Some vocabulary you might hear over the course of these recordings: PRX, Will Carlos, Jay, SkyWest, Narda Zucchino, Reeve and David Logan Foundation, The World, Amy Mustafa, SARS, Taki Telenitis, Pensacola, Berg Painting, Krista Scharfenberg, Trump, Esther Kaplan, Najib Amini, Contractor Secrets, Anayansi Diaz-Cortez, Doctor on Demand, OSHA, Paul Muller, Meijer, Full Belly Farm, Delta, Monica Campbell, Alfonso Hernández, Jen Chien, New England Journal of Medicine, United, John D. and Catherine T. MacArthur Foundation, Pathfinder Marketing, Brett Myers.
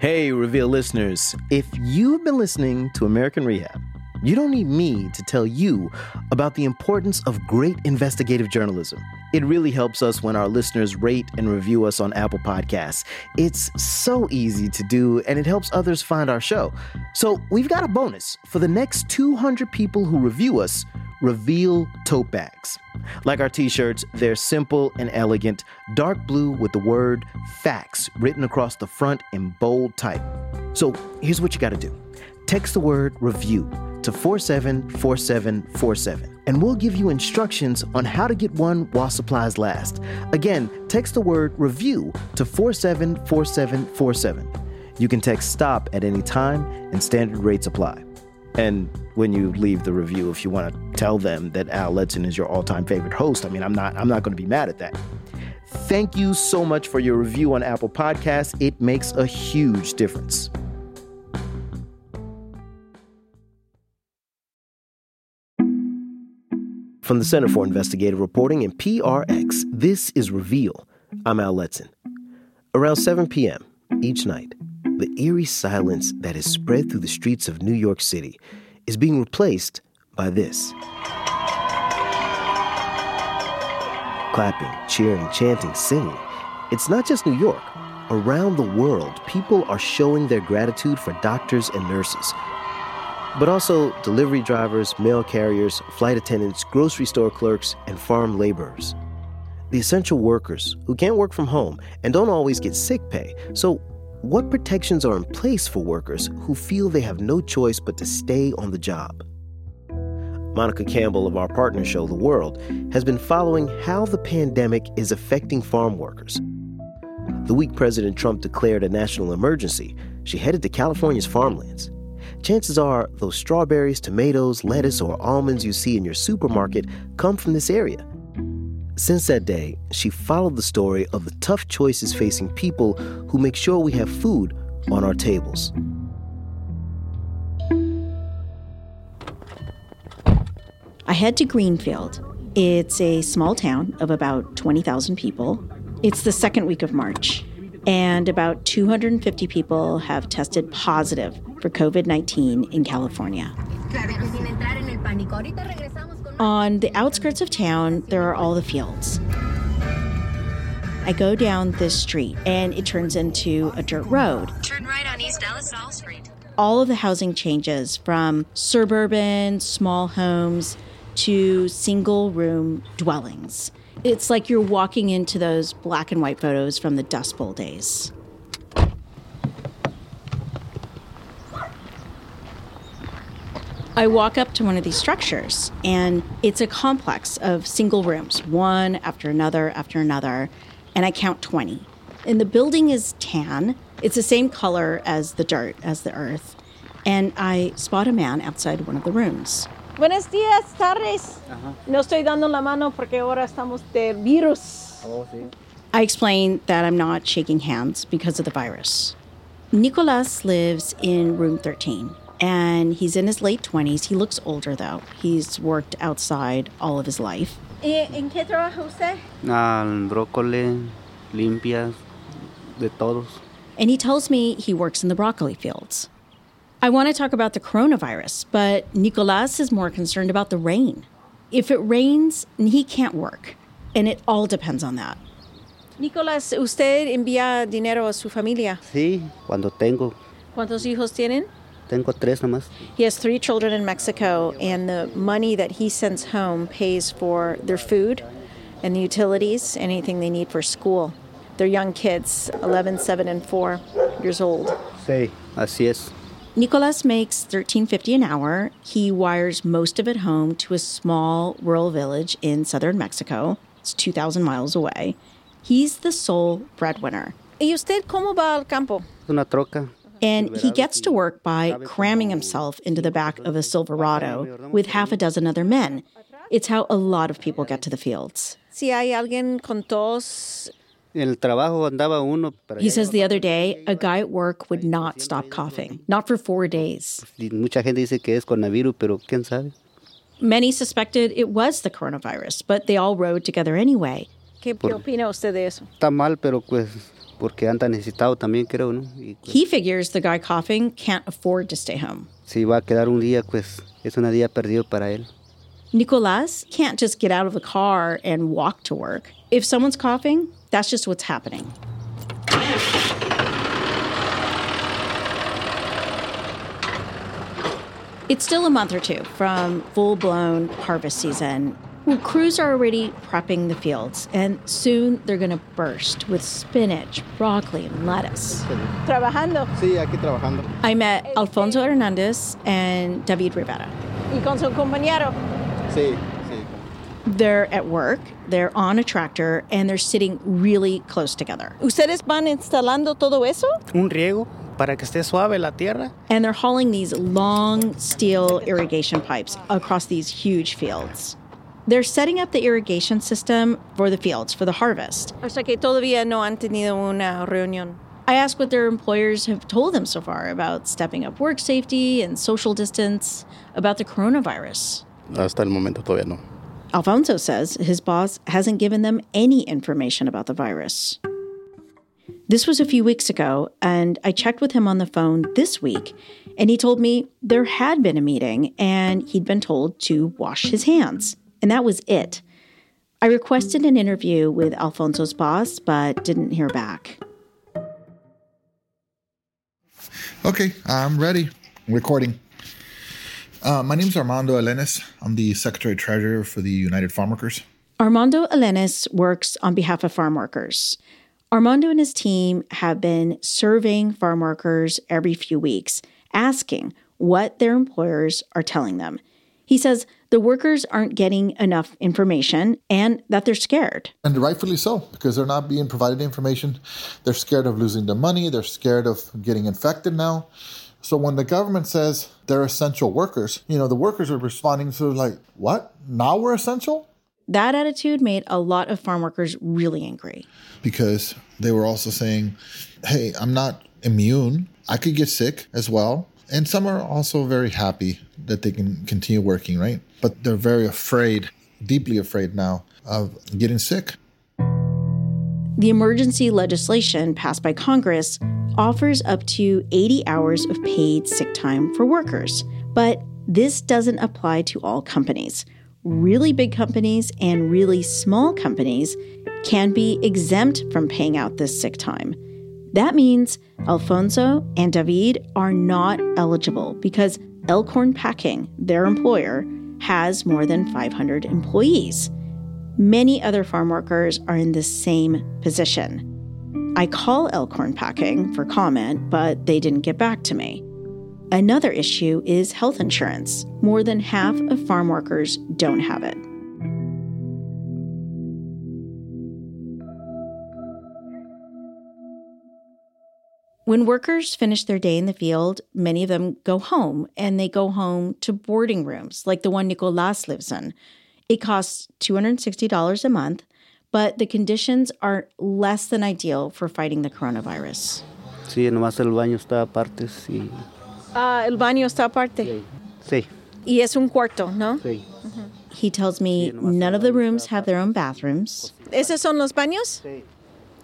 Hey, Reveal listeners, if you've been listening to American Rehab, you don't need me to tell you about the importance of great investigative journalism. It really helps us when our listeners rate and review us on Apple Podcasts. It's so easy to do, and it helps others find our show. So we've got a bonus. For the next 200 people who review us, Reveal tote bags. Like our t-shirts, they're simple and elegant, dark blue with the word FACTS written across the front in bold type. So here's what you got to do. Text the word REVIEW to 474747, and we'll give you instructions on how to get one while supplies last. Again, text the word REVIEW to 474747. You can text STOP at any time, and standard rates apply. And when you leave the review, if you want to tell them that Al Letson is your all-time favorite host, I mean, I'm not going to be mad at that. Thank you so much for your review on Apple Podcasts. It makes a huge difference. From the Center for Investigative Reporting and PRX, this is Reveal. I'm Al Letson. Around 7 p.m. each night, the eerie silence that has spread through the streets of New York City is being replaced by this. Clapping, cheering, chanting, singing. It's not just New York. Around the world, people are showing their gratitude for doctors and nurses, but also delivery drivers, mail carriers, flight attendants, grocery store clerks, and farm laborers. The essential workers who can't work from home and don't always get sick pay. So what protections are in place for workers who feel they have no choice but to stay on the job? Monica Campbell of our partner show, The World, has been following how the pandemic is affecting farm workers. The week President Trump declared a national emergency, she headed to California's farmlands. Chances are those strawberries, tomatoes, lettuce, or almonds you see in your supermarket come from this area. Since that day, she followed the story of the tough choices facing people who make sure we have food on our tables. I head to Greenfield. It's a small town of about 20,000 people. It's the second week of March, and about 250 people have tested positive for COVID-19 in California. On the outskirts of town, there are all the fields. I go down this street, and it turns into a dirt road. Turn right on East Ellis Hall Street. All of the housing changes from suburban, small homes to single-room dwellings. It's like you're walking into those black and white photos from the Dust Bowl days. I walk up to one of these structures, and it's a complex of single rooms, one after another, and I count 20. And the building is tan. It's the same color as the dirt, as the earth. And I spot a man outside one of the rooms. Buenos días, tardes. No estoy dando la mano porque ahora estamos de virus. I explain that I'm not shaking hands because of the virus. Nicolas lives in room 13. And he's in his late 20s. He looks older, though. He's worked outside all of his life. ¿En qué trabaja usted? Brócoli, limpias, de todos. And he tells me he works in the broccoli fields. I want to talk about the coronavirus, but Nicolas is more concerned about the rain. If it rains, he can't work, and it all depends on that. Nicolas, ¿usted envía dinero a su familia? Sí, cuando tengo. ¿Cuántos hijos tienen? He has 3 children in Mexico, and the money that he sends home pays for their food and the utilities, anything they need for school. They're young kids, 11, 7, and 4 years old. Sí, así es. Nicolas makes $13.50 an hour. He wires most of it home to a small rural village in southern Mexico. It's 2,000 miles away. He's the sole breadwinner. ¿Y usted cómo va al campo? Una troca. And he gets to work by cramming himself into the back of a Silverado with 6 other men. It's how a lot of people get to the fields. Si hay alguien con tos. He says the other day, a guy at work would not stop coughing, not for 4 days. Many suspected it was the coronavirus, but they all rode together anyway. ¿Qué opina usted de eso? Está mal, pero pues... porque anda necesitado también, creo, ¿no? Y pues, he figures the guy coughing can't afford to stay home. Si va a quedar un día, pues es un día perdido para él. Nicolas can't just get out of the car and walk to work. If someone's coughing, that's just what's happening. It's still a month or two from full-blown harvest season. Well, crews are already prepping the fields, and soon they're going to burst with spinach, broccoli, and lettuce. Trabajando. Sí, aquí trabajando. I met Alfonso Hernández and David Rivera. Y con su compañero. Sí, sí. They're at work, they're on a tractor, and they're sitting really close together. ¿Ustedes van instalando todo eso? Un riego. Para que esté suave la tierra. And they're hauling these long steel irrigation pipes across these huge fields. They're setting up the irrigation system for the fields, for the harvest. O sea que todavía no han tenido una reunión. I asked what their employers have told them so far about stepping up work safety and social distance, about the coronavirus. Hasta el momento todavía no. Alfonso says his boss hasn't given them any information about the virus. This was a few weeks ago, and I checked with him on the phone this week, and he told me there had been a meeting, and he'd been told to wash his hands, and that was it. I requested an interview with Alfonso's boss, but didn't hear back. Okay, I'm ready. I'm recording. My name's Armando Alenis. I'm the Secretary-Treasurer for the United Farmworkers. Armando Alenis works on behalf of farmworkers. Armando and his team have been surveying farm workers every few weeks, asking what their employers are telling them. He says the workers aren't getting enough information and that they're scared. And rightfully so, because they're not being provided information. They're scared of losing their money. They're scared of getting infected now. So when the government says they're essential workers, you know, the workers are responding to like, what? Now we're essential? That attitude made a lot of farm workers really angry. Because they were also saying, hey, I'm not immune. I could get sick as well. And some are also very happy that they can continue working, right? But they're very afraid, deeply afraid now of getting sick. The emergency legislation passed by Congress offers up to 80 hours of paid sick time for workers. But this doesn't apply to all companies. Really big companies and really small companies can be exempt from paying out this sick time. That means Alfonso and David are not eligible because Elkhorn Packing, their employer, has more than 500 employees. Many other farm workers are in the same position. I call Elkhorn Packing for comment, but they didn't get back to me. Another issue is health insurance. More than half of farm workers don't have it. When workers finish their day in the field, many of them go home, and they go home to boarding rooms, like the one Nicolas lives in. It costs $260 a month, but the conditions are less than ideal for fighting the coronavirus. Sí, nomás el baño está aparte, sí. El baño está aparte. Sí. Y es un cuarto, ¿no? Sí. Uh-huh. He tells me none of the rooms have their own bathrooms. ¿Esos son los baños? Sí.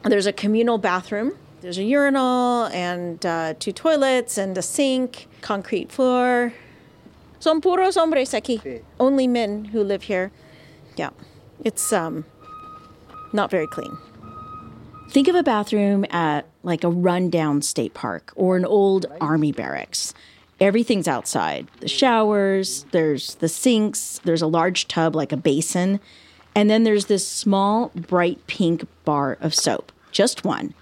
There's a communal bathroom. There's a urinal and two toilets and a sink, concrete floor. Son puros hombres aquí. Sí. Only men who live here. Yeah. It's not very clean. Think of a bathroom at like a rundown state park or an old army barracks. Everything's outside. The showers, there's the sinks, there's a large tub like a basin, and then there's this small bright pink bar of soap, just one,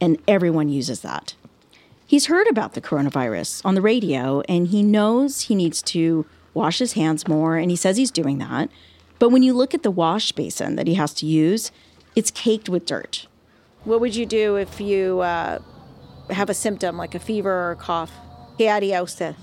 and everyone uses that. He's heard about the coronavirus on the radio, and he knows he needs to wash his hands more, and he says he's doing that. But when you look at the wash basin that he has to use, it's caked with dirt. What would you do if you have a symptom, like a fever or a cough? ¿Qué haría usted?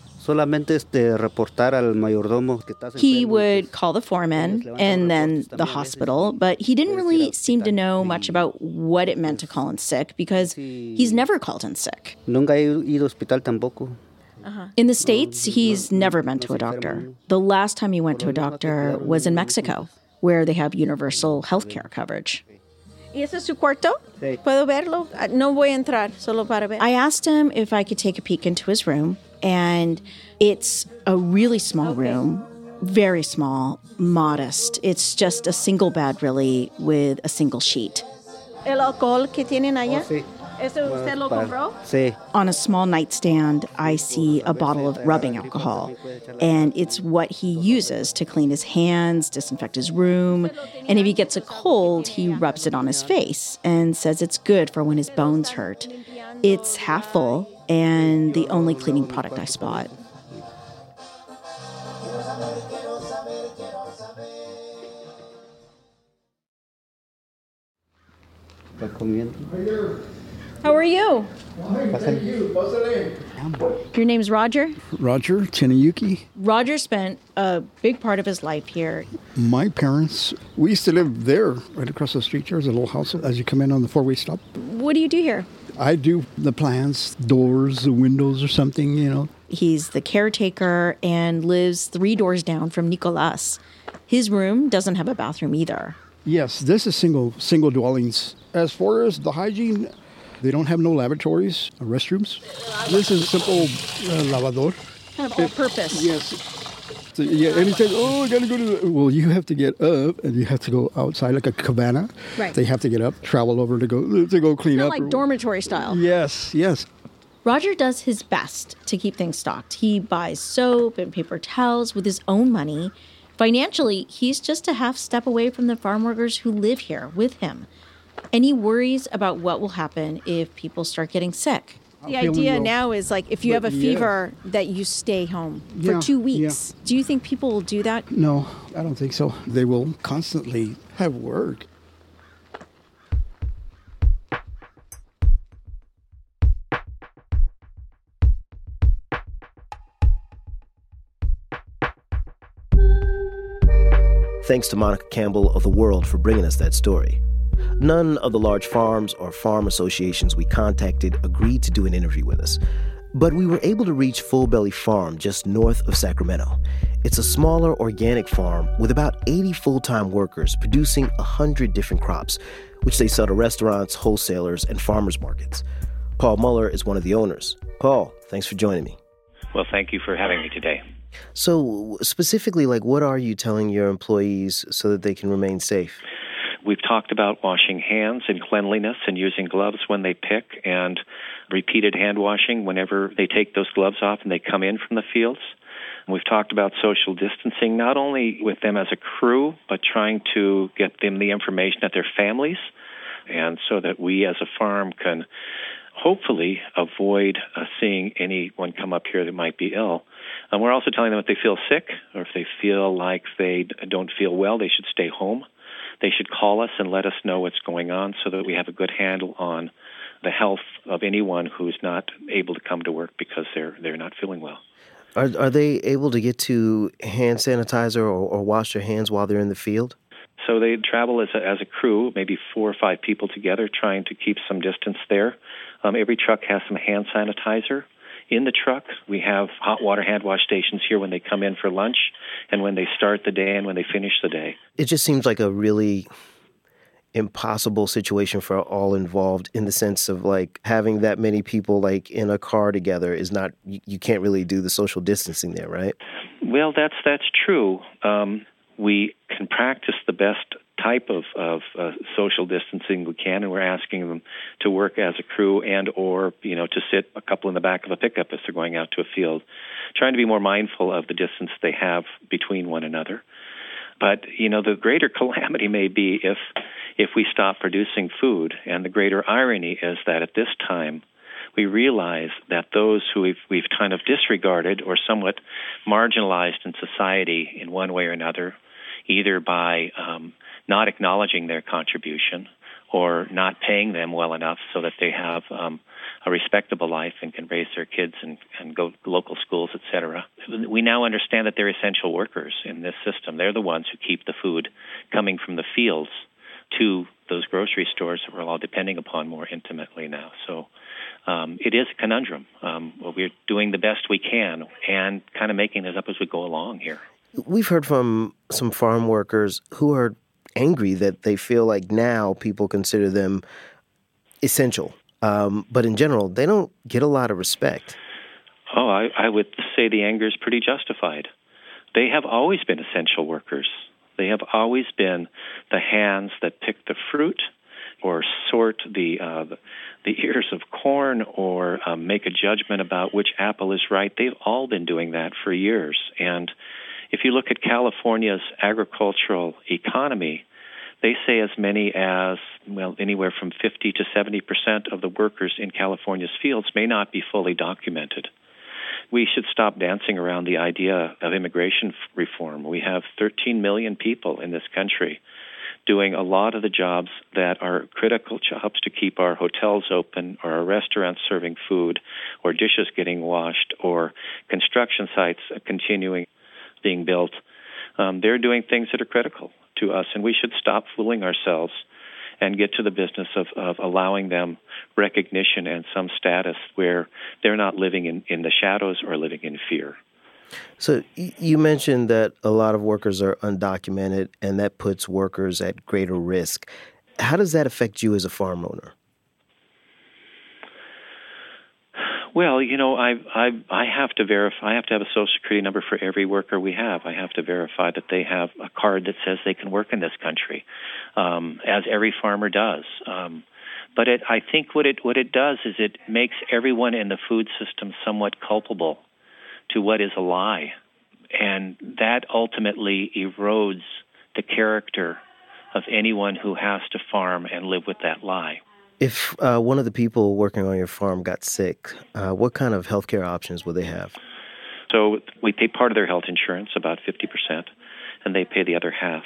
He would call the foreman and then the hospital, but he didn't really seem to know much about what it meant to call in sick because he's never called in sick. In the States, he's never been to a doctor. The last time he went to a doctor was in Mexico, where they have universal health care coverage. ¿Y ese es su cuarto? Sí. ¿Puedo verlo? No voy a entrar, solo para ver. I asked him if I could take a peek into his room, and it's a really small room, very small, modest. It's just a single bed, really, with a single sheet. ¿El alcohol que tienen allá? Oh, sí. ¿Eso usted lo compró? Sí. On a small nightstand, I see a bottle of rubbing alcohol, and it's what he uses to clean his hands, disinfect his room, and if he gets a cold, he rubs it on his face and says it's good for when his bones hurt. It's half full and the only cleaning product I spot. How are you? Thank you. Your name's Roger? Roger Tinayuki. Roger spent a big part of his life here. My parents, we used to live there, right across the street. There's a little house as you come in on the four-way stop. What do you do here? I do the plants, doors, the windows or something, you know. He's the caretaker and lives three doors down from Nicolas. His room doesn't have a bathroom either. Yes, this is single dwellings. As far as the hygiene, they don't have no lavatories or restrooms. This is a simple lavador. Kind of all-purpose. Yes. So, yeah, anytime, I got to go to the... Well, you have to get up, and you have to go outside like a cabana. Right. They have to get up, travel over to go clean up. Kind of like dormitory style. Yes, yes. Roger does his best to keep things stocked. He buys soap and paper towels with his own money. Financially, he's just a half step away from the farm workers who live here with him. And he worries about what will happen if people start getting sick. The idea now is like if you have a fever that you stay home for 2 weeks. Yeah. Do you think people will do that? No, I don't think so. They will constantly have work. Thanks to Monica Campbell of The World for bringing us that story. None of the large farms or farm associations we contacted agreed to do an interview with us, but we were able to reach Full Belly Farm just north of Sacramento. It's a smaller organic farm with about 80 full-time workers producing 100 different crops, which they sell to restaurants, wholesalers, and farmers markets. Paul Muller is one of the owners. Paul, thanks for joining me. Well, thank you for having me today. So specifically, what are you telling your employees so that they can remain safe? We've talked about washing hands and cleanliness and using gloves when they pick and repeated hand washing whenever they take those gloves off and they come in from the fields. And we've talked about social distancing, not only with them as a crew, but trying to get them the information at their families and so that we as a farm can hopefully avoid seeing anyone come up here that might be ill. And we're also telling them if they feel sick or if they feel like they don't feel well, they should stay home. They should call us and let us know what's going on so that we have a good handle on the health of anyone who's not able to come to work because they're not feeling well. Are they able to get to hand sanitizer or wash their hands while they're in the field? So they travel as a crew, maybe 4 or 5 people together, trying to keep some distance there. Every truck has some hand sanitizer in the truck. We have hot water hand wash stations here when they come in for lunch and when they start the day and when they finish the day. It just seems like a really impossible situation for all involved in the sense of having that many people in a car together is not, you can't really do the social distancing there, right? Well, that's true. We can practice the best type of social distancing we can, and we're asking them to work as a crew and or, to sit a couple in the back of a pickup as they're going out to a field, trying to be more mindful of the distance they have between one another. But, the greater calamity may be if we stop producing food, and the greater irony is that at this time we realize that those who we've kind of disregarded or somewhat marginalized in society in one way or another, either by not acknowledging their contribution or not paying them well enough so that they have a respectable life and can raise their kids and go to local schools, et cetera. We now understand that they're essential workers in this system. They're the ones who keep the food coming from the fields to those grocery stores that we're all depending upon more intimately now. So it is a conundrum. We're doing the best we can and kind of making this up as we go along here. We've heard from some farm workers who are angry that they feel like now people consider them essential. But in general, they don't get a lot of respect. Oh, I would say the anger is pretty justified. They have always been essential workers. They have always been the hands that pick the fruit or sort the ears of corn or make a judgment about which apple is right. They've all been doing that for years. And if you look at California's agricultural economy, they say as many as, well, anywhere from 50 to 70% of the workers in California's fields may not be fully documented. We should stop dancing around the idea of immigration reform. We have 13 million people in this country doing a lot of the jobs that are critical jobs to keep our hotels open or our restaurants serving food or dishes getting washed or construction sites continuing being built. They're doing things that are critical to us, and we should stop fooling ourselves and get to the business of allowing them recognition and some status where they're not living in the shadows or living in fear. So you mentioned that a lot of workers are undocumented, and that puts workers at greater risk. How does that affect you as a farm owner? Well, you know, I have to verify. I have to have a Social Security number for every worker we have. I have to verify that they have a card that says they can work in this country, as every farmer does. But I think what it does is it makes everyone in the food system somewhat culpable to what is a lie, and that ultimately erodes the character of anyone who has to farm and live with that lie. If one of the people working on your farm got sick, what kind of health care options would they have? So we pay part of their health insurance, about 50%, and they pay the other half.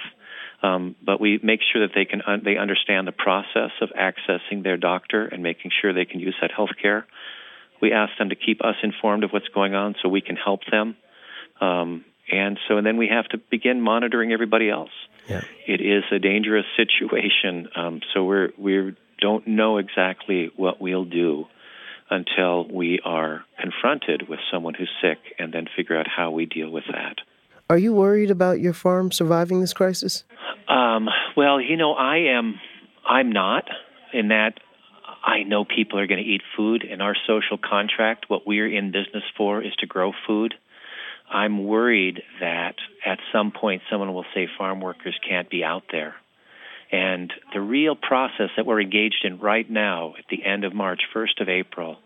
But we make sure that they understand the process of accessing their doctor and making sure they can use that health care. We ask them to keep us informed of what's going on so we can help them. And then we have to begin monitoring everybody else. Yeah. It is a dangerous situation, so we don't know exactly what we'll do until we are confronted with someone who's sick and then figure out how we deal with that. Are you worried about your farm surviving this crisis? Well, you know, I'm not, in that I know people are going to eat food, and our social contract, what we're in business for, is to grow food. I'm worried that at some point someone will say farm workers can't be out there. And the real process that we're engaged in right now, at the end of March, 1st of April,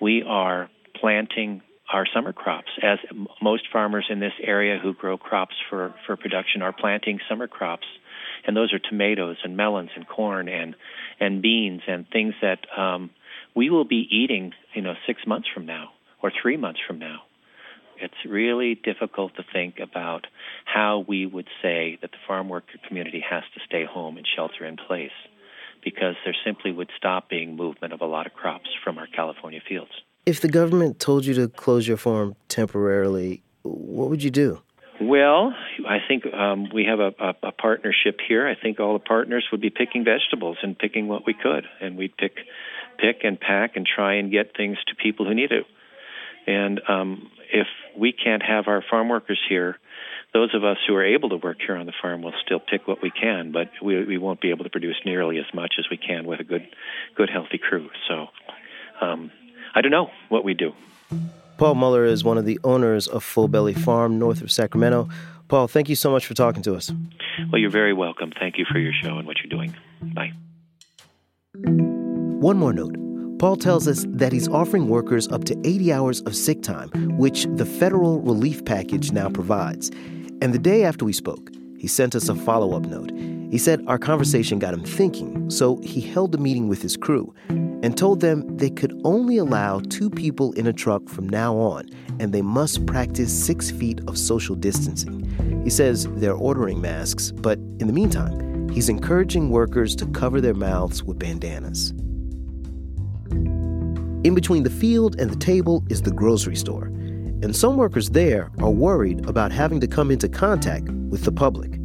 we are planting our summer crops, as most farmers in this area who grow crops for production are planting summer crops. And those are tomatoes and melons and corn and beans and things that we will be eating, 6 months from now or 3 months from now. It's really difficult to think about how we would say that the farm worker community has to stay home and shelter in place, because there simply would stop being movement of a lot of crops from our California fields. If the government told you to close your farm temporarily, what would you do? Well, I think we have a partnership here. I think all the partners would be picking vegetables and picking what we could. And we'd pick and pack and try and get things to people who need it. And if we can't have our farm workers here, those of us who are able to work here on the farm will still pick what we can, but we won't be able to produce nearly as much as we can with a good healthy crew. So I don't know what we do. Paul Muller is one of the owners of Full Belly Farm, north of Sacramento. Paul, thank you so much for talking to us. Well, you're very welcome. Thank you for your show and what you're doing. Bye. One more note. Paul tells us that he's offering workers up to 80 hours of sick time, which the federal relief package now provides. And the day after we spoke, he sent us a follow-up note. He said our conversation got him thinking, so he held a meeting with his crew and told them they could only allow 2 people in a truck from now on, and they must practice 6 feet of social distancing. He says they're ordering masks, but in the meantime, he's encouraging workers to cover their mouths with bandanas. In between the field and the table is the grocery store, and some workers there are worried about having to come into contact with the public.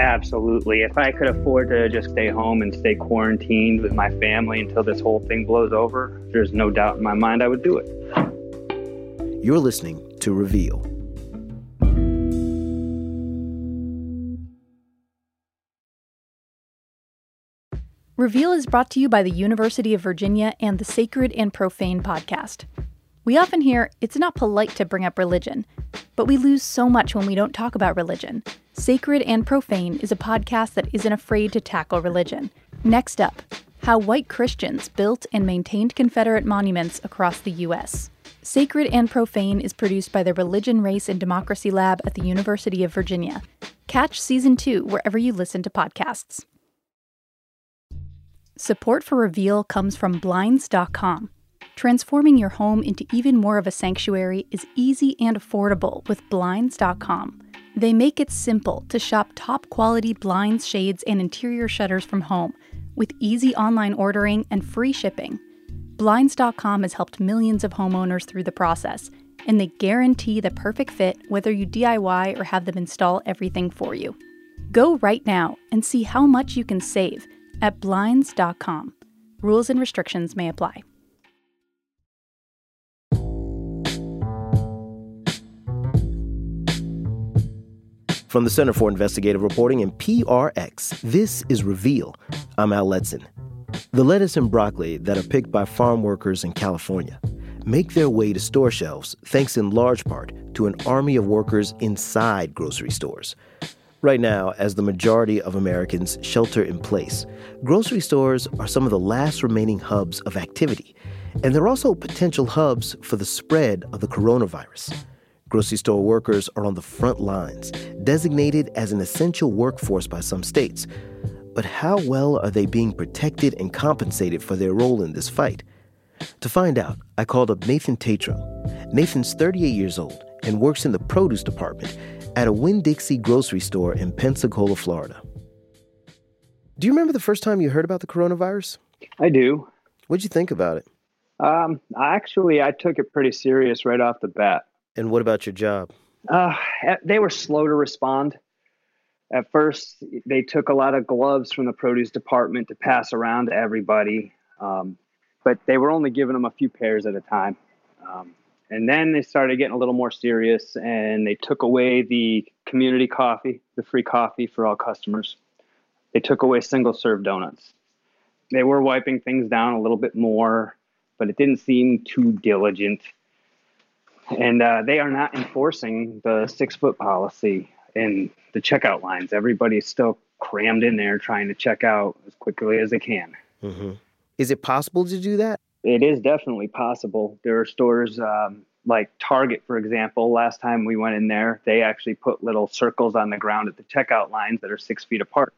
Absolutely. If I could afford to just stay home and stay quarantined with my family until this whole thing blows over, there's no doubt in my mind I would do it. You're listening to Reveal. Reveal is brought to you by the University of Virginia and the Sacred and Profane podcast. We often hear it's not polite to bring up religion, but we lose so much when we don't talk about religion. Sacred and Profane is a podcast that isn't afraid to tackle religion. Next up, how white Christians built and maintained Confederate monuments across the U.S. Sacred and Profane is produced by the Religion, Race, and Democracy Lab at the University of Virginia. Catch Season 2 wherever you listen to podcasts. Support for Reveal comes from Blinds.com. Transforming your home into even more of a sanctuary is easy and affordable with Blinds.com. They make it simple to shop top-quality blinds, shades, and interior shutters from home with easy online ordering and free shipping. Blinds.com has helped millions of homeowners through the process, and they guarantee the perfect fit whether you DIY or have them install everything for you. Go right now and see how much you can save at Blinds.com. Rules and restrictions may apply. From the Center for Investigative Reporting and PRX, this is Reveal. I'm Al Letson. The lettuce and broccoli that are picked by farm workers in California make their way to store shelves thanks in large part to an army of workers inside grocery stores. Right now, as the majority of Americans shelter in place, grocery stores are some of the last remaining hubs of activity, and they're also potential hubs for the spread of the coronavirus. Grocery store workers are on the front lines, designated as an essential workforce by some states. But how well are they being protected and compensated for their role in this fight? To find out, I called up Nathan Tatro. Nathan's 38 years old and works in the produce department at a Winn-Dixie grocery store in Pensacola, Florida. Do you remember the first time you heard about the coronavirus? I do. What'd you think about it? I took it pretty serious right off the bat. And what about your job? They were slow to respond. At first, they took a lot of gloves from the produce department to pass around to everybody, but they were only giving them a few pairs at a time. And then they started getting a little more serious, and they took away the community coffee, the free coffee for all customers. They took away single-serve donuts. They were wiping things down a little bit more, but it didn't seem too diligent. And they are not enforcing the 6-foot policy in the checkout lines. Everybody's still crammed in there trying to check out as quickly as they can. Mm-hmm. Is it possible to do that? It is definitely possible. There are stores like Target, for example. Last time we went in there, they actually put little circles on the ground at the checkout lines that are 6 feet apart.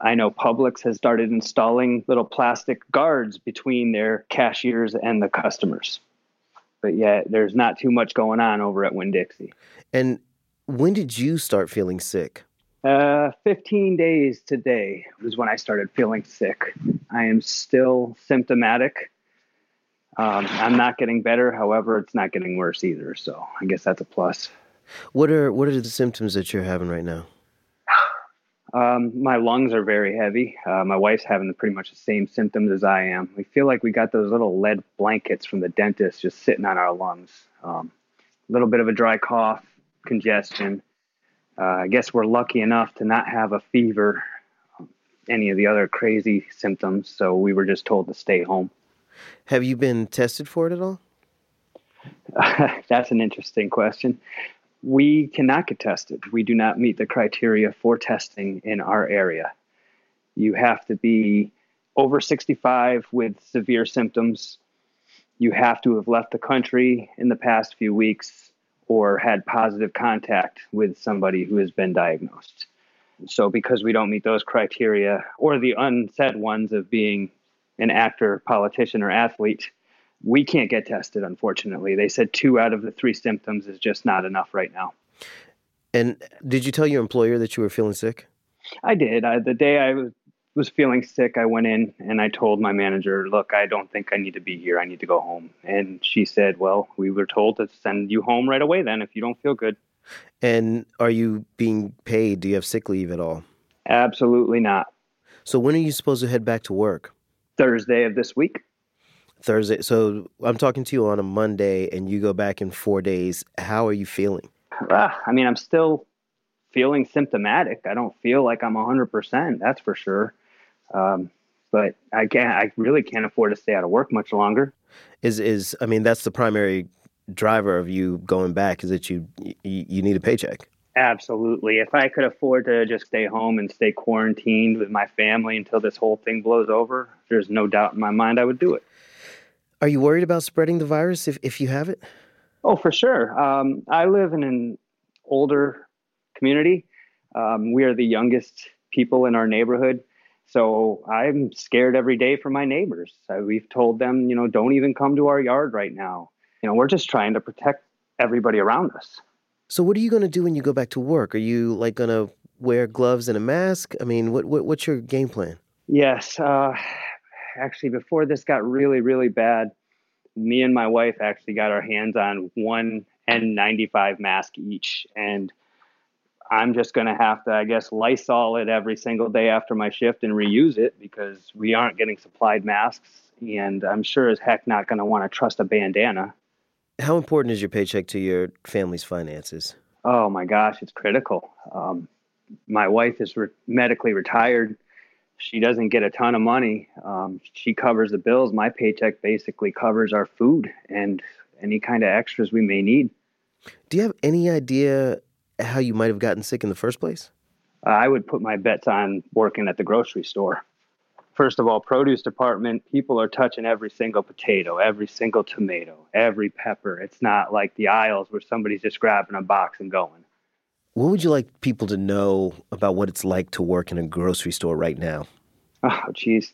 I know Publix has started installing little plastic guards between their cashiers and the customers. But yet there's not too much going on over at Winn-Dixie. And when did you start feeling sick? 15 days today was when I started feeling sick. I am still symptomatic. I'm not getting better. However, it's not getting worse either. So I guess that's a plus. What are the symptoms that you're having right now? My lungs are very heavy. My wife's having pretty much the same symptoms as I am. We feel like we got those little lead blankets from the dentist just sitting on our lungs. A little bit of a dry cough, congestion. I guess we're lucky enough to not have a fever, any of the other crazy symptoms. So we were just told to stay home. Have you been tested for it at all? That's an interesting question. We cannot get tested. We do not meet the criteria for testing in our area. You have to be over 65 with severe symptoms. You have to have left the country in the past few weeks or had positive contact with somebody who has been diagnosed. So because we don't meet those criteria or the unsaid ones of being an actor, politician, or athlete, we can't get tested, unfortunately. They said 2 out of the 3 symptoms is just not enough right now. And did you tell your employer that you were feeling sick? I did. The day I was feeling sick, I went in and I told my manager, look, I don't think I need to be here. I need to go home. And she said, well, we were told to send you home right away then if you don't feel good. And are you being paid? Do you have sick leave at all? Absolutely not. So when are you supposed to head back to work? Thursday of this week. Thursday. So I'm talking to you on a Monday and you go back in 4 days. How are you feeling? I'm still feeling symptomatic. I don't feel like I'm 100%. That's for sure. but I really can't afford to stay out of work much longer. I mean, that's the primary driver of you going back, is that you need a paycheck. Absolutely. If I could afford to just stay home and stay quarantined with my family until this whole thing blows over, there's no doubt in my mind I would do it. Are you worried about spreading the virus if you have it? Oh, for sure. I live in an older community. We are the youngest people in our neighborhood. So I'm scared every day for my neighbors. We've told them, don't even come to our yard right now. We're just trying to protect everybody around us. So what are you going to do when you go back to work? Are you going to wear gloves and a mask? I mean, what's your game plan? Yes. Actually, before this got really, really bad, me and my wife actually got our hands on one N95 mask each. And I'm just going to have to, Lysol it every single day after my shift and reuse it, because we aren't getting supplied masks. And I'm sure as heck not going to want to trust a bandana. How important is your paycheck to your family's finances? Oh, my gosh, it's critical. My wife is medically retired. She doesn't get a ton of money. She covers the bills. My paycheck basically covers our food and any kind of extras we may need. Do you have any idea how you might have gotten sick in the first place? I would put my bets on working at the grocery store. First of all, produce department, people are touching every single potato, every single tomato, every pepper. It's not like the aisles where somebody's just grabbing a box and going. What would you like people to know about what it's like to work in a grocery store right now? Oh, geez.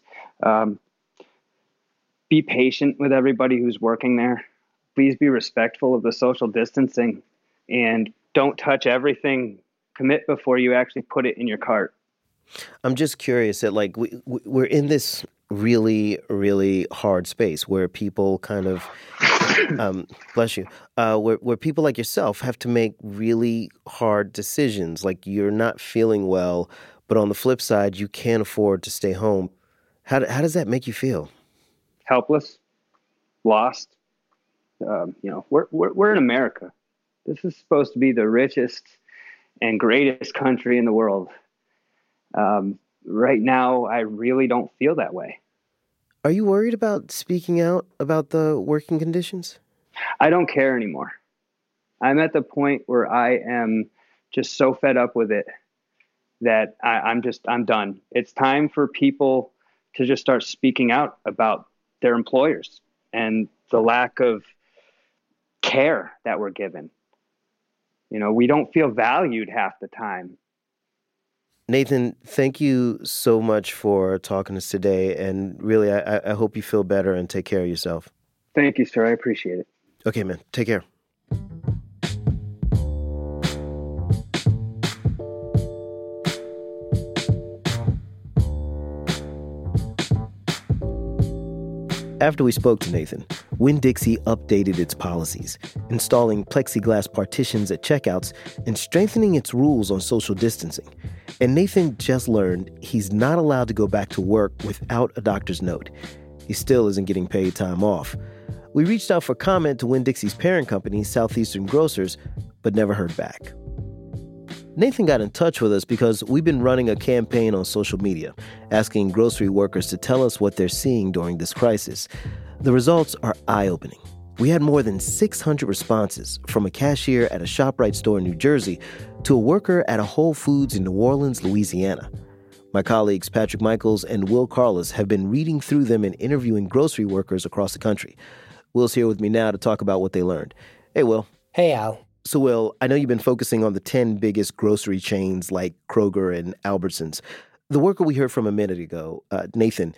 Be patient with everybody who's working there. Please be respectful of the social distancing. And don't touch everything. Commit before you actually put it in your cart. I'm just curious that we're in this really, really hard space where people kind of, bless you, where people like yourself have to make really hard decisions. Like, you're not feeling well, but on the flip side, you can't afford to stay home. How does that make you feel? Helpless, lost. We're in America. This is supposed to be the richest and greatest country in the world. Right now, I really don't feel that way. Are you worried about speaking out about the working conditions? I don't care anymore. I'm at the point where I am just so fed up with it that I'm done. It's time for people to just start speaking out about their employers and the lack of care that we're given. We don't feel valued half the time. Nathan, thank you so much for talking to us today, and really, I hope you feel better and take care of yourself. Thank you, sir. I appreciate it. Okay, man. Take care. After we spoke to Nathan, Winn-Dixie updated its policies, installing plexiglass partitions at checkouts and strengthening its rules on social distancing. And Nathan just learned he's not allowed to go back to work without a doctor's note. He still isn't getting paid time off. We reached out for comment to Winn-Dixie's parent company, Southeastern Grocers, but never heard back. Nathan got in touch with us because we've been running a campaign on social media, asking grocery workers to tell us what they're seeing during this crisis. The results are eye-opening. We had more than 600 responses, from a cashier at a ShopRite store in New Jersey to a worker at a Whole Foods in New Orleans, Louisiana. My colleagues Patrick Michaels and Will Carlos have been reading through them and interviewing grocery workers across the country. Will's here with me now to talk about what they learned. Hey, Will. Hey, Al. So, Will, I know you've been focusing on the 10 biggest grocery chains like Kroger and Albertsons. The worker we heard from a minute ago, Nathan,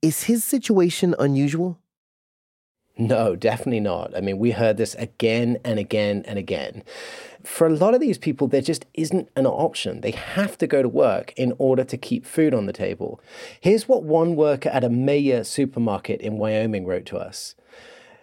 is his situation unusual? No, definitely not. I mean, we heard this again and again and again. For a lot of these people, there just isn't an option. They have to go to work in order to keep food on the table. Here's what one worker at a Meijer supermarket in Wyoming wrote to us.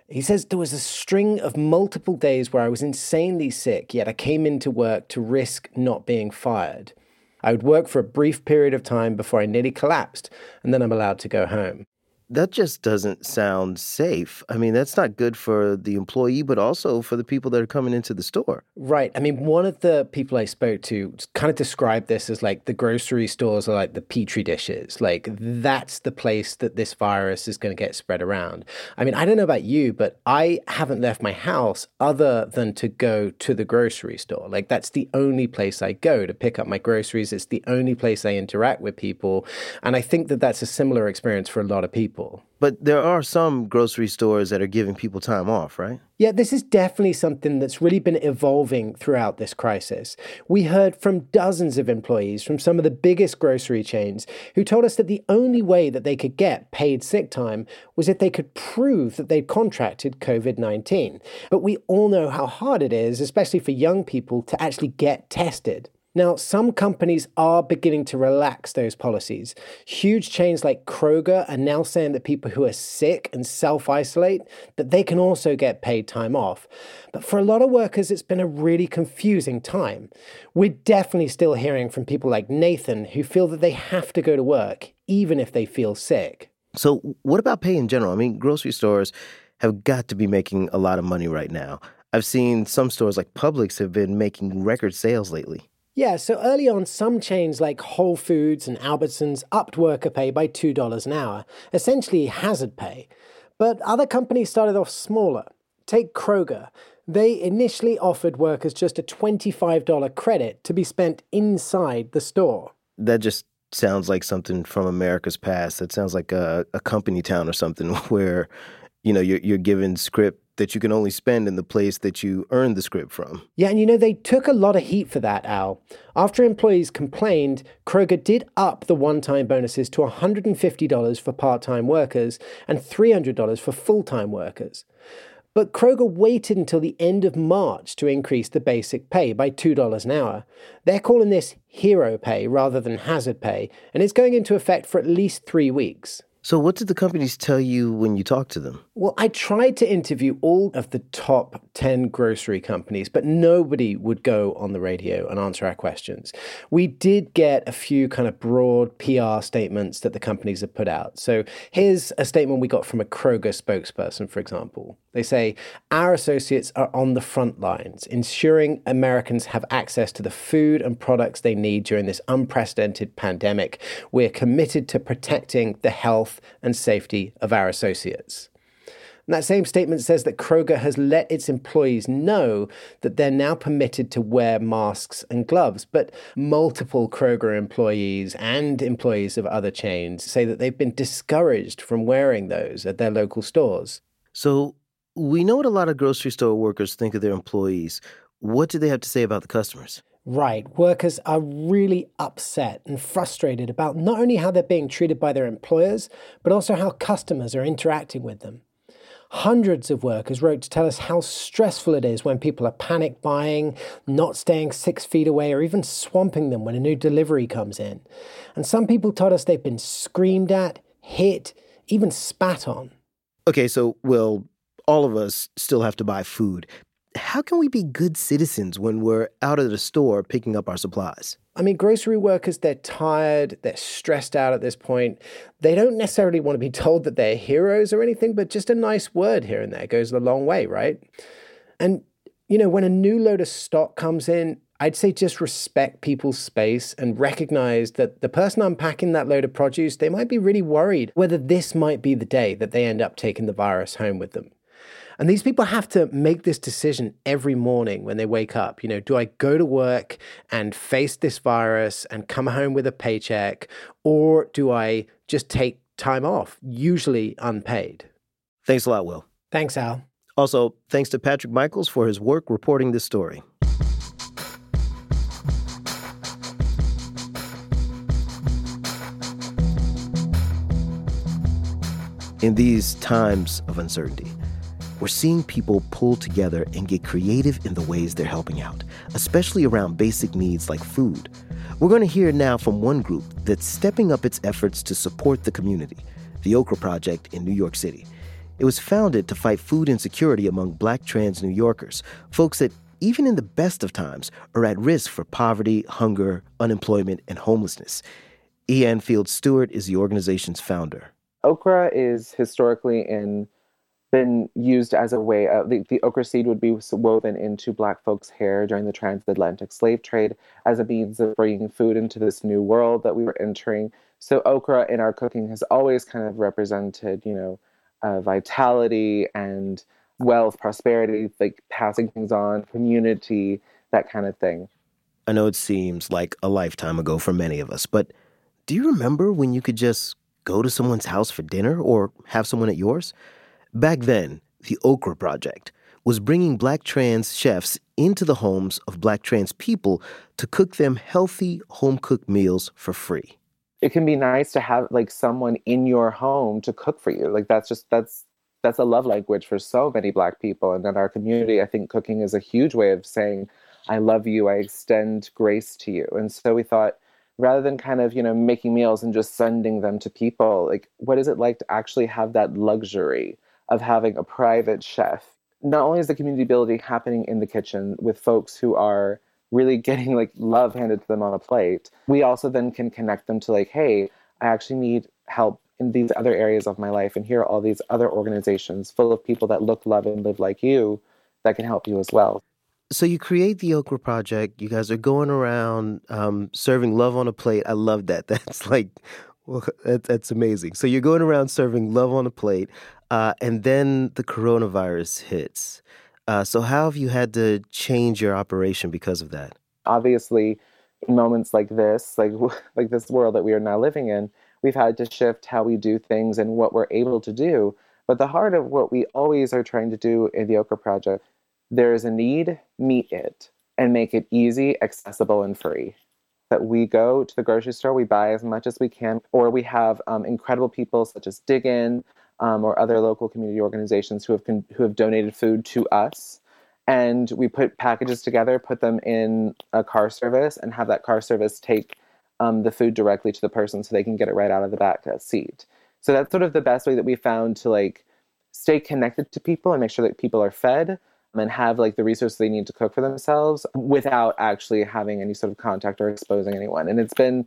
He says, there was a string of multiple days where I was insanely sick, yet I came into work to risk not being fired. I would work for a brief period of time before I nearly collapsed, and then I'm allowed to go home. that just doesn't sound safe. I mean, that's not good for the employee, but also for the people that are coming into the store. Right. I mean, one of the people I spoke to kind of described this as like the grocery stores are like the petri dishes. Like, that's the place that this virus is going to get spread around. I mean, I don't know about you, but I haven't left my house other than to go to the grocery store. Like, that's the only place I go to pick up my groceries. It's the only place I interact with people. And I think that that's a similar experience for a lot of people. But there are some grocery stores that are giving people time off, right? Yeah, this is definitely something that's really been evolving throughout this crisis. We heard from dozens of employees from some of the biggest grocery chains who told us that the only way that they could get paid sick time was if they could prove that they'd contracted COVID-19. But we all know how hard it is, especially for young people, to actually get tested. Now, some companies are beginning to relax those policies. Huge chains like Kroger are now saying that people who are sick and self-isolate, that they can also get paid time off. But for a lot of workers, it's been a really confusing time. We're definitely still hearing from people like Nathan who feel that they have to go to work, even if they feel sick. So what about pay in general? I mean, grocery stores have got to be making a lot of money right now. I've seen some stores like Publix have been making record sales lately. Yeah, so early on, some chains like Whole Foods and Albertsons upped worker pay by $2 an hour, essentially hazard pay. But other companies started off smaller. Take Kroger. They initially offered workers just a $25 credit to be spent inside the store. That just sounds like something from America's past. That sounds like a company town or something where, you know, you're given script that you can only spend in the place that you earned the script from. Yeah, and you know, they took a lot of heat for that, Al. After employees complained, Kroger did up the one-time bonuses to $150 for part-time workers and $300 for full-time workers. But Kroger waited until the end of March to increase the basic pay by $2 an hour. They're calling this hero pay rather than hazard pay, and it's going into effect for at least 3 weeks. So what did the companies tell you when you talked to them? Well, I tried to interview all of the top 10 grocery companies, but nobody would go on the radio and answer our questions. We did get a few kind of broad PR statements that the companies have put out. So here's a statement we got from a Kroger spokesperson, for example. They say, "Our associates are on the front lines, ensuring Americans have access to the food and products they need during this unprecedented pandemic. We're committed to protecting the health and safety of our associates." And that same statement says that Kroger has let its employees know that they're now permitted to wear masks and gloves. But multiple Kroger employees and employees of other chains say that they've been discouraged from wearing those at their local stores. So we know what a lot of grocery store workers think of their employees. What do they have to say about the customers? Right. Workers are really upset and frustrated about not only how they're being treated by their employers, but also how customers are interacting with them. Hundreds of workers wrote to tell us how stressful it is when people are panic buying, not staying 6 feet away, or even swamping them when a new delivery comes in. And some people told us they've been screamed at, hit, even spat on. Okay, so will all of us still have to buy food? How can we be good citizens when we're out of the store picking up our supplies? I mean, grocery workers, they're tired, they're stressed out at this point. They don't necessarily want to be told that they're heroes or anything, but just a nice word here and there goes a long way, right? And, you know, when a new load of stock comes in, I'd say just respect people's space and recognize that the person unpacking that load of produce, they might be really worried whether this might be the day that they end up taking the virus home with them. And these people have to make this decision every morning when they wake up. You know, do I go to work and face this virus and come home with a paycheck, or do I just take time off, usually unpaid? Thanks a lot, Will. Thanks, Al. Also, thanks to Patrick Michaels for his work reporting this story. In these times of uncertainty, we're seeing people pull together and get creative in the ways they're helping out, especially around basic needs like food. We're going to hear now from one group that's stepping up its efforts to support the community, the Okra Project in New York City. It was founded to fight food insecurity among Black trans New Yorkers, folks that, even in the best of times, are at risk for poverty, hunger, unemployment, and homelessness. E. Ann Field Stewart is the organization's founder. okra is historically been used as a way of, the okra seed would be woven into Black folks' hair during the transatlantic slave trade as a means of bringing food into this new world that we were entering. So okra in our cooking has always kind of represented, vitality and wealth, prosperity, like passing things on, community, that kind of thing. I know it seems like a lifetime ago for many of us, but do you remember when you could just go to someone's house for dinner or have someone at yours? Back then, the Okra Project was bringing Black trans chefs into the homes of Black trans people to cook them healthy, home-cooked meals for free. It can be nice to have, someone in your home to cook for you. That's a love language for so many Black people. And in our community, I think cooking is a huge way of saying, I love you, I extend grace to you. And so we thought, rather than kind of, making meals and just sending them to people, what is it like to actually have that luxury of having a private chef? Not only is the community building happening in the kitchen with folks who are really getting love handed to them on a plate, we also then can connect them to hey, I actually need help in these other areas of my life, and here are all these other organizations full of people that look, love, and live like you that can help you as well. So you create the Okra Project. You guys are going around serving love on a plate. I love that. That's amazing. So you're going around serving love on a plate, and then the coronavirus hits. So how have you had to change your operation because of that? Obviously, in moments like this, like this world that we are now living in, we've had to shift how we do things and what we're able to do. But the heart of what we always are trying to do in the Okra Project, there is a need, meet it, and make it easy, accessible, and free. That we go to the grocery store, we buy as much as we can, or we have incredible people such as Dig In or other local community organizations who have donated food to us. And we put packages together, put them in a car service, and have that car service take the food directly to the person so they can get it right out of the back seat. So that's sort of the best way that we found to stay connected to people and make sure that people are fed and have the resources they need to cook for themselves without actually having any sort of contact or exposing anyone. And it's been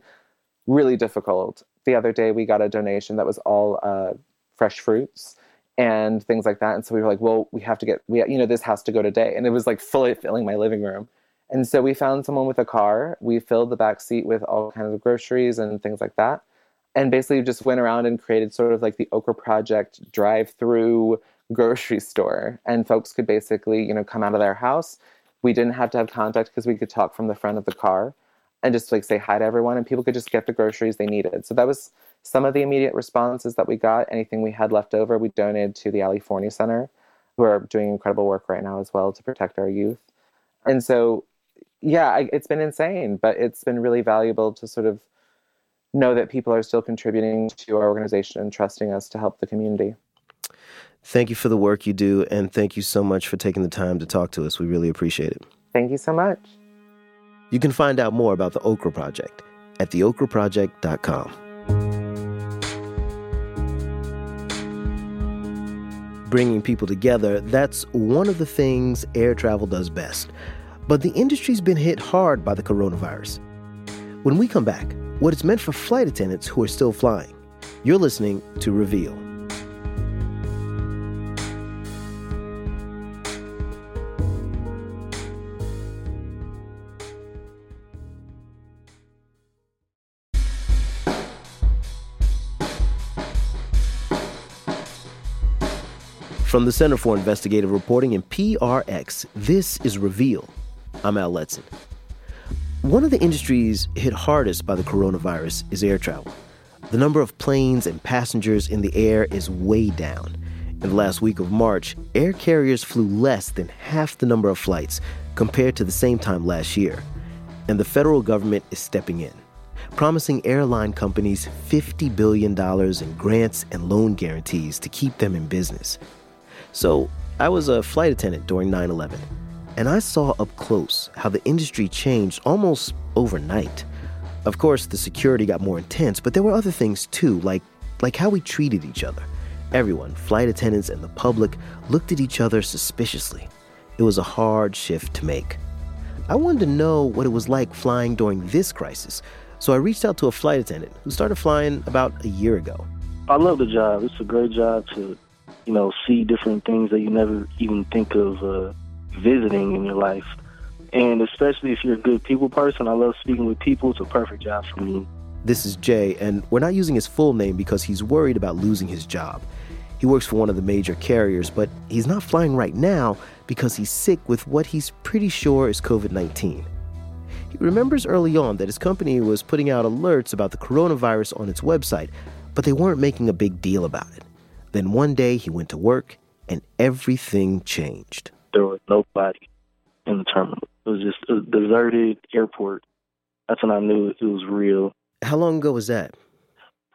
really difficult. The other day we got a donation that was all fresh fruits and things like that. And so we were we have to get, this has to go today. And it was fully filling my living room. And so we found someone with a car. We filled the back seat with all kinds of groceries and things like that. And basically just went around and created sort of the Okra Project drive-through grocery store, and folks could basically, come out of their house. We didn't have to have contact because we could talk from the front of the car and just say hi to everyone, and people could just get the groceries they needed. So that was some of the immediate responses that we got. Anything we had left over, we donated to the California Center, who are doing incredible work right now as well to protect our youth. And so, it's been insane, but it's been really valuable to sort of know that people are still contributing to our organization and trusting us to help the community. Thank you for the work you do, and thank you so much for taking the time to talk to us. We really appreciate it. Thank you so much. You can find out more about the Okra Project at theokraproject.com. Bringing people together, that's one of the things air travel does best. But the industry's been hit hard by the coronavirus. When we come back, what it's meant for flight attendants who are still flying. You're listening to Reveal. From the Center for Investigative Reporting and PRX, this is Reveal. I'm Al Letson. One of the industries hit hardest by the coronavirus is air travel. The number of planes and passengers in the air is way down. In the last week of March, air carriers flew less than half the number of flights compared to the same time last year. And the federal government is stepping in, promising airline companies $50 billion in grants and loan guarantees to keep them in business. So I was a flight attendant during 9/11, and I saw up close how the industry changed almost overnight. Of course, the security got more intense, but there were other things too, like how we treated each other. Everyone, flight attendants and the public, looked at each other suspiciously. It was a hard shift to make. I wanted to know what it was like flying during this crisis, so I reached out to a flight attendant who started flying about a year ago. I love the job. It's a great job to, you know, see different things that you never even think of visiting in your life. And especially if you're a good people person, I love speaking with people. It's a perfect job for me. This is Jay, and we're not using his full name because he's worried about losing his job. He works for one of the major carriers, but he's not flying right now because he's sick with what he's pretty sure is COVID-19. He remembers early on that his company was putting out alerts about the coronavirus on its website, but they weren't making a big deal about it. Then one day he went to work, and everything changed. There was nobody in the terminal. It was just a deserted airport. That's when I knew it was real. How long ago was that?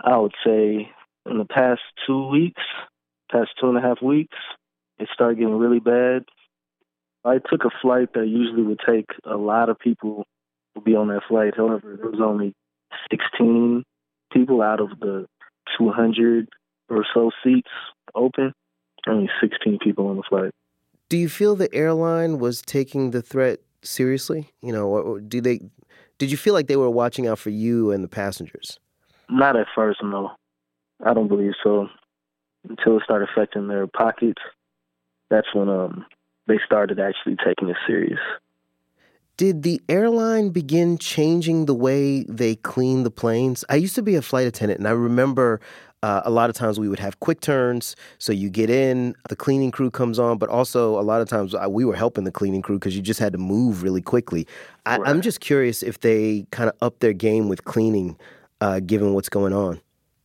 I would say in the past 2 weeks, past 2.5 weeks, it started getting really bad. I took a flight that usually would take a lot of people to be on that flight. However, there was only 16 people out of the 200 or so seats open. Only 16 people on the flight. Do you feel the airline was taking the threat seriously? You know, or did you feel like they were watching out for you and the passengers? Not at first, no. I don't believe so. Until it started affecting their pockets, that's when they started actually taking it serious. Did the airline begin changing the way they clean the planes? I used to be a flight attendant, and I remember a lot of times we would have quick turns. So you get in, the cleaning crew comes on, but also a lot of times we were helping the cleaning crew because you just had to move really quickly. Right. I'm just curious if they kind of upped their game with cleaning, given what's going on.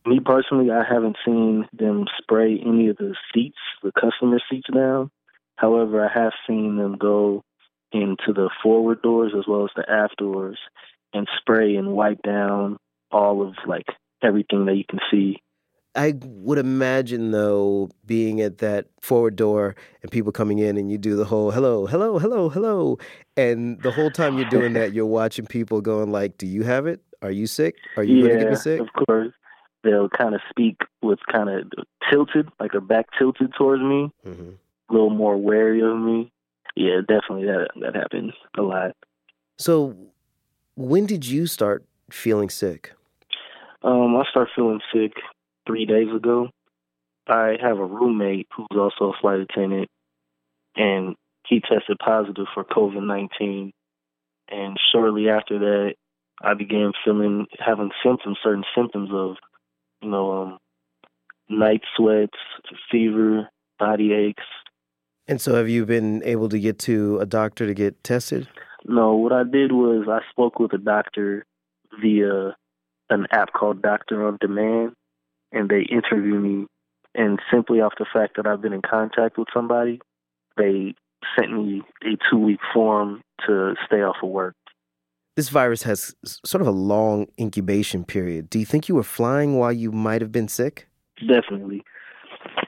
Me personally, I haven't seen them spray any of the seats, the customer seats down. However, I have seen them go into the forward doors as well as the aft doors and spray and wipe down all of, like, everything that you can see. I would imagine, though, being at that forward door and people coming in and you do the whole hello, hello, hello, hello. And the whole time you're doing that, you're watching people going like, do you have it? Are you sick? Are you going to get me sick? Of course. They'll kind of speak with kind of tilted, like their back tilted towards me, mm-hmm. a little more wary of me. Yeah, definitely that happens a lot. So when did you start feeling sick? I started feeling sick 3 days ago. I have a roommate who's also a flight attendant, and he tested positive for COVID-19. And shortly after that, I began having certain symptoms of, you know, night sweats, fever, body aches. And so have you been able to get to a doctor to get tested? No, what I did was I spoke with a doctor via an app called Doctor on Demand, and they interviewed me. And simply off the fact that I've been in contact with somebody, they sent me a 2-week form to stay off of work. This virus has sort of a long incubation period. Do you think you were flying while you might have been sick? Definitely.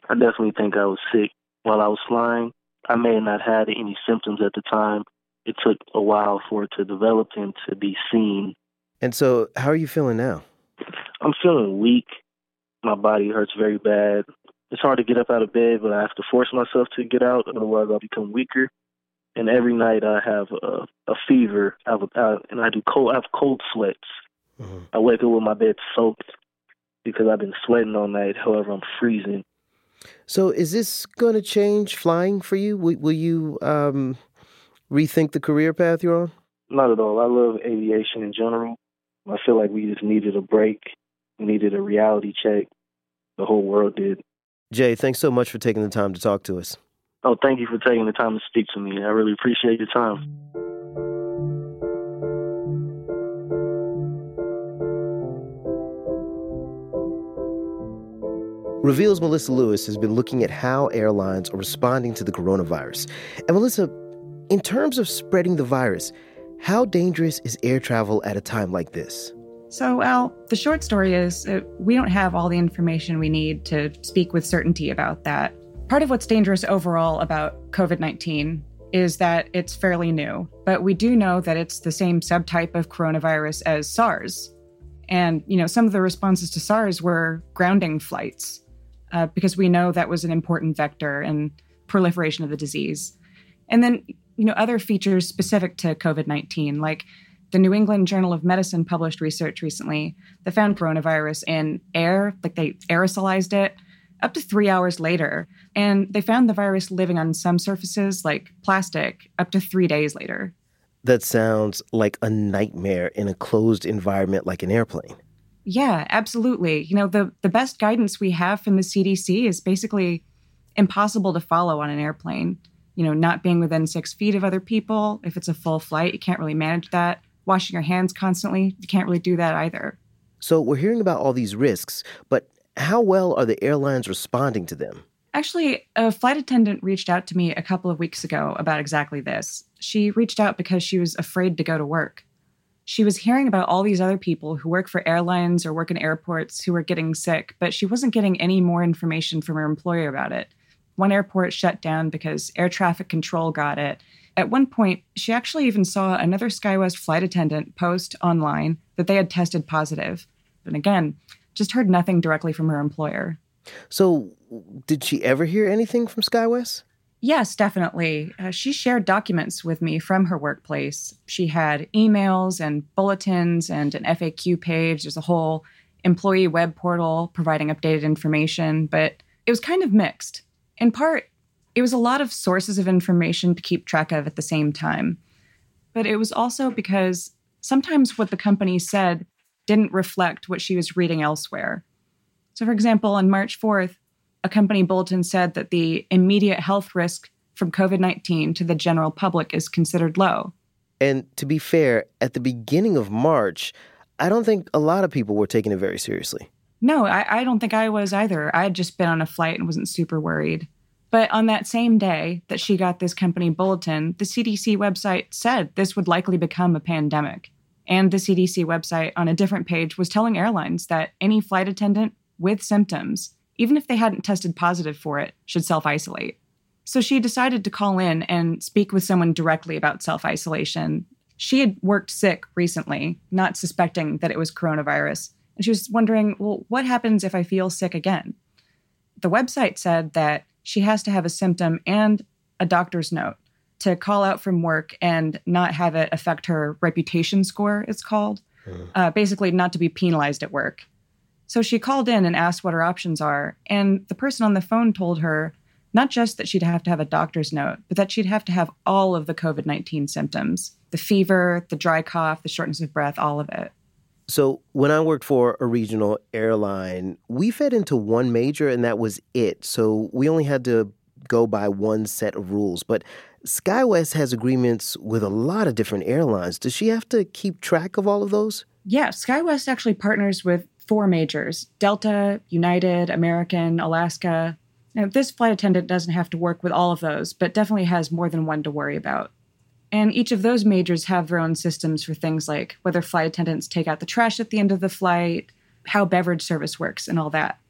I definitely think I was sick. While I was flying, I may have not had any symptoms at the time. It took a while for it to develop and to be seen. And so how are you feeling now? I'm feeling weak. My body hurts very bad. It's hard to get up out of bed, but I have to force myself to get out. Otherwise, I'll become weaker. And every night I have a fever, and I have cold sweats. Mm-hmm. I wake up with my bed soaked because I've been sweating all night. However, I'm freezing. So is this going to change flying for you? Will you rethink the career path you're on? Not at all. I love aviation in general. I feel like we just needed a break. We needed a reality check. The whole world did. Jay, thanks so much for taking the time to talk to us. Oh, thank you for taking the time to speak to me. I really appreciate your time. Reveals Melissa Lewis has been looking at how airlines are responding to the coronavirus. And Melissa, in terms of spreading the virus, how dangerous is air travel at a time like this? So, Al, the short story is we don't have all the information we need to speak with certainty about that. Part of what's dangerous overall about COVID-19 is that it's fairly new, but we do know that it's the same subtype of coronavirus as SARS. And, you know, some of the responses to SARS were grounding flights. Because we know that was an important vector in proliferation of the disease. And then, you know, other features specific to COVID-19, like The New England Journal of Medicine published research recently that found coronavirus in air, like they aerosolized it, up to 3 hours later. And they found the virus living on some surfaces, like plastic, up to 3 days later. That sounds like a nightmare in a closed environment like an airplane. Yeah, absolutely. You know, the best guidance we have from the CDC is basically impossible to follow on an airplane. You know, not being within 6 feet of other people. If it's a full flight, you can't really manage that. Washing your hands constantly, you can't really do that either. So we're hearing about all these risks, but how well are the airlines responding to them? Actually, a flight attendant reached out to me a couple of weeks ago about exactly this. She reached out because she was afraid to go to work. She was hearing about all these other people who work for airlines or work in airports who were getting sick, but she wasn't getting any more information from her employer about it. One airport shut down because air traffic control got it. At one point, she actually even saw another SkyWest flight attendant post online that they had tested positive. And again, just heard nothing directly from her employer. So did she ever hear anything from SkyWest? Yes, definitely. She shared documents with me from her workplace. She had emails and bulletins and an FAQ page. There's a whole employee web portal providing updated information, but it was kind of mixed. In part, it was a lot of sources of information to keep track of at the same time. But it was also because sometimes what the company said didn't reflect what she was reading elsewhere. So, for example, on March 4th, a company bulletin said that the immediate health risk from COVID-19 to the general public is considered low. And to be fair, at the beginning of March, I don't think a lot of people were taking it very seriously. No, I don't think I was either. I had just been on a flight and wasn't super worried. But on that same day that she got this company bulletin, the CDC website said this would likely become a pandemic. And the CDC website on a different page was telling airlines that any flight attendant with symptoms, even if they hadn't tested positive for it, should self-isolate. So she decided to call in and speak with someone directly about self-isolation. She had worked sick recently, not suspecting that it was coronavirus. And she was wondering, well, what happens if I feel sick again? The website said that she has to have a symptom and a doctor's note to call out from work and not have it affect her reputation score, it's called. Basically, not to be penalized at work. So she called in and asked what her options are. And the person on the phone told her not just that she'd have to have a doctor's note, but that she'd have to have all of the COVID-19 symptoms, the fever, the dry cough, the shortness of breath, all of it. So when I worked for a regional airline, we fed into one major and that was it. So we only had to go by one set of rules. But SkyWest has agreements with a lot of different airlines. Does she have to keep track of all of those? Yeah, SkyWest actually partners with four majors, Delta, United, American, Alaska. Now, this flight attendant doesn't have to work with all of those, but definitely has more than one to worry about. And each of those majors have their own systems for things like whether flight attendants take out the trash at the end of the flight, how beverage service works, and all that.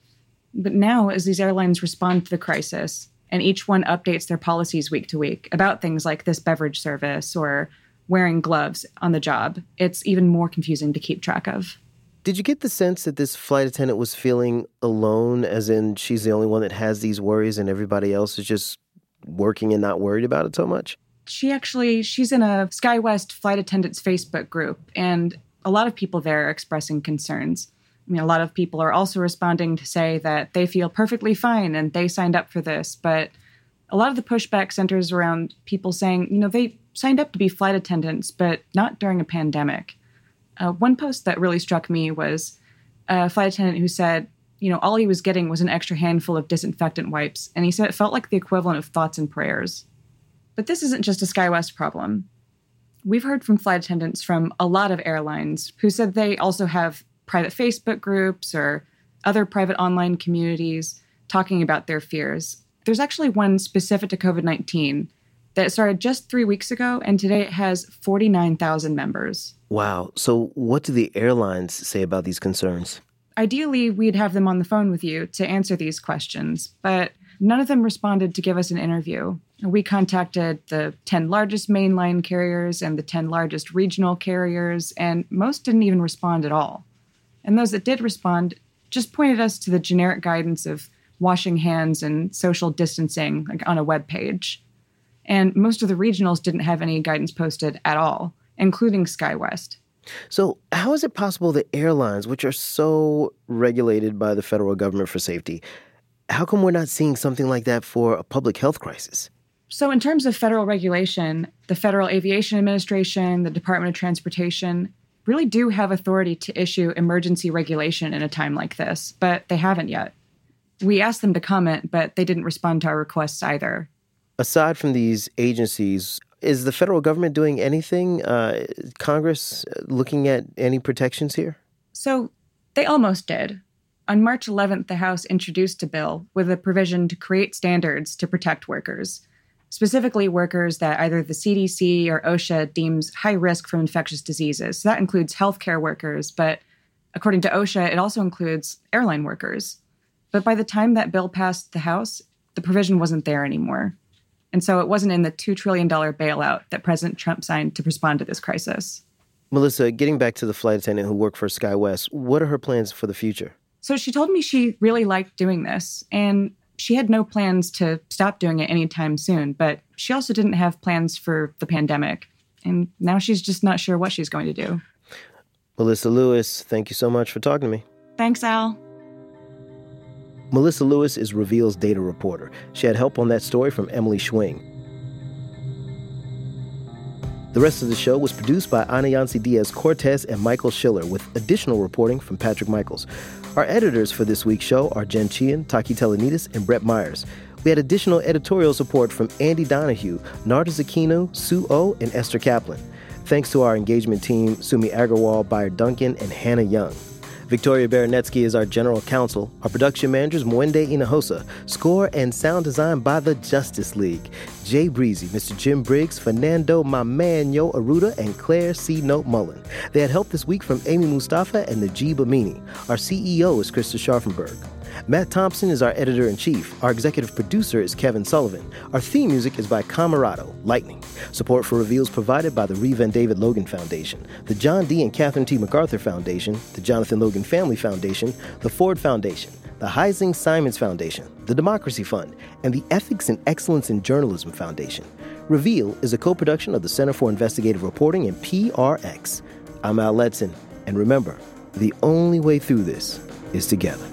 But now, as these airlines respond to the crisis, and each one updates their policies week to week about things like this beverage service or wearing gloves on the job, it's even more confusing to keep track of. Did you get the sense that this flight attendant was feeling alone, as in she's the only one that has these worries and everybody else is just working and not worried about it so much? She's in a SkyWest flight attendants Facebook group, and a lot of people there are expressing concerns. I mean, a lot of people are also responding to say that they feel perfectly fine and they signed up for this. But a lot of the pushback centers around people saying, you know, they signed up to be flight attendants, but not during a pandemic. One post that really struck me was a flight attendant who said, you know, all he was getting was an extra handful of disinfectant wipes. And he said it felt like the equivalent of thoughts and prayers. But this isn't just a SkyWest problem. We've heard from flight attendants from a lot of airlines who said they also have private Facebook groups or other private online communities talking about their fears. There's actually one specific to COVID-19 that started just 3 weeks ago, and today it has 49,000 members. Wow. So what do the airlines say about these concerns? Ideally, we'd have them on the phone with you to answer these questions, but none of them responded to give us an interview. We contacted the 10 largest mainline carriers and the 10 largest regional carriers, and most didn't even respond at all. And those that did respond just pointed us to the generic guidance of washing hands and social distancing, like on a web page. And most of the regionals didn't have any guidance posted at all. including SkyWest. So how is it possible that airlines, which are so regulated by the federal government for safety, how come we're not seeing something like that for a public health crisis? So in terms of federal regulation, the Federal Aviation Administration, the Department of Transportation really do have authority to issue emergency regulation in a time like this, but they haven't yet. We asked them to comment, but they didn't respond to our requests either. Aside from these agencies, is the federal government doing anything? Congress looking at any protections here? So they almost did. On March 11th, the House introduced a bill with a provision to create standards to protect workers, specifically workers that either the CDC or OSHA deems high risk from infectious diseases. So that includes healthcare workers, but according to OSHA, it also includes airline workers. But by the time that bill passed the House, the provision wasn't there anymore. And so it wasn't in the $2 trillion bailout that President Trump signed to respond to this crisis. Melissa, getting back to the flight attendant who worked for SkyWest, what are her plans for the future? So she told me she really liked doing this, and she had no plans to stop doing it anytime soon. But she also didn't have plans for the pandemic. And now she's just not sure what she's going to do. Melissa Lewis, thank you so much for talking to me. Thanks, Al. Melissa Lewis is Reveal's data reporter. She had help on that story from Emily Schwing. The rest of the show was produced by Anayansi Diaz-Cortez and Michael Schiller, with additional reporting from Patrick Michaels. Our editors for this week's show are Jen Chien, Taki Telenitis, and Brett Myers. We had additional editorial support from Andy Donahue, Narda Zucchino, Sue O, and Esther Kaplan. Thanks to our engagement team, Sumi Agarwal, Bayard Duncan, and Hannah Young. Victoria Baranetsky is our general counsel. Our production managers, Mwende Inahosa. Score and sound design by the Justice League. Jay Breezy, Mr. Jim Briggs, Fernando My Man Yo Aruda, and Claire C. Note Mullen. They had help this week from Amy Mustafa and Najib Amini. Our CEO is Krista Scharfenberg. Matt Thompson is our editor-in-chief. Our executive producer is Kevin Sullivan. Our theme music is by Camarado, Lightning. Support for Reveals provided by the Reeve and David Logan Foundation, the John D. and Catherine T. MacArthur Foundation, the Jonathan Logan Family Foundation, the Ford Foundation, the Heising Simons Foundation, the Democracy Fund, and the Ethics and Excellence in Journalism Foundation. Reveal is a co-production of the Center for Investigative Reporting and PRX. I'm Al Letson, and remember, the only way through this is together.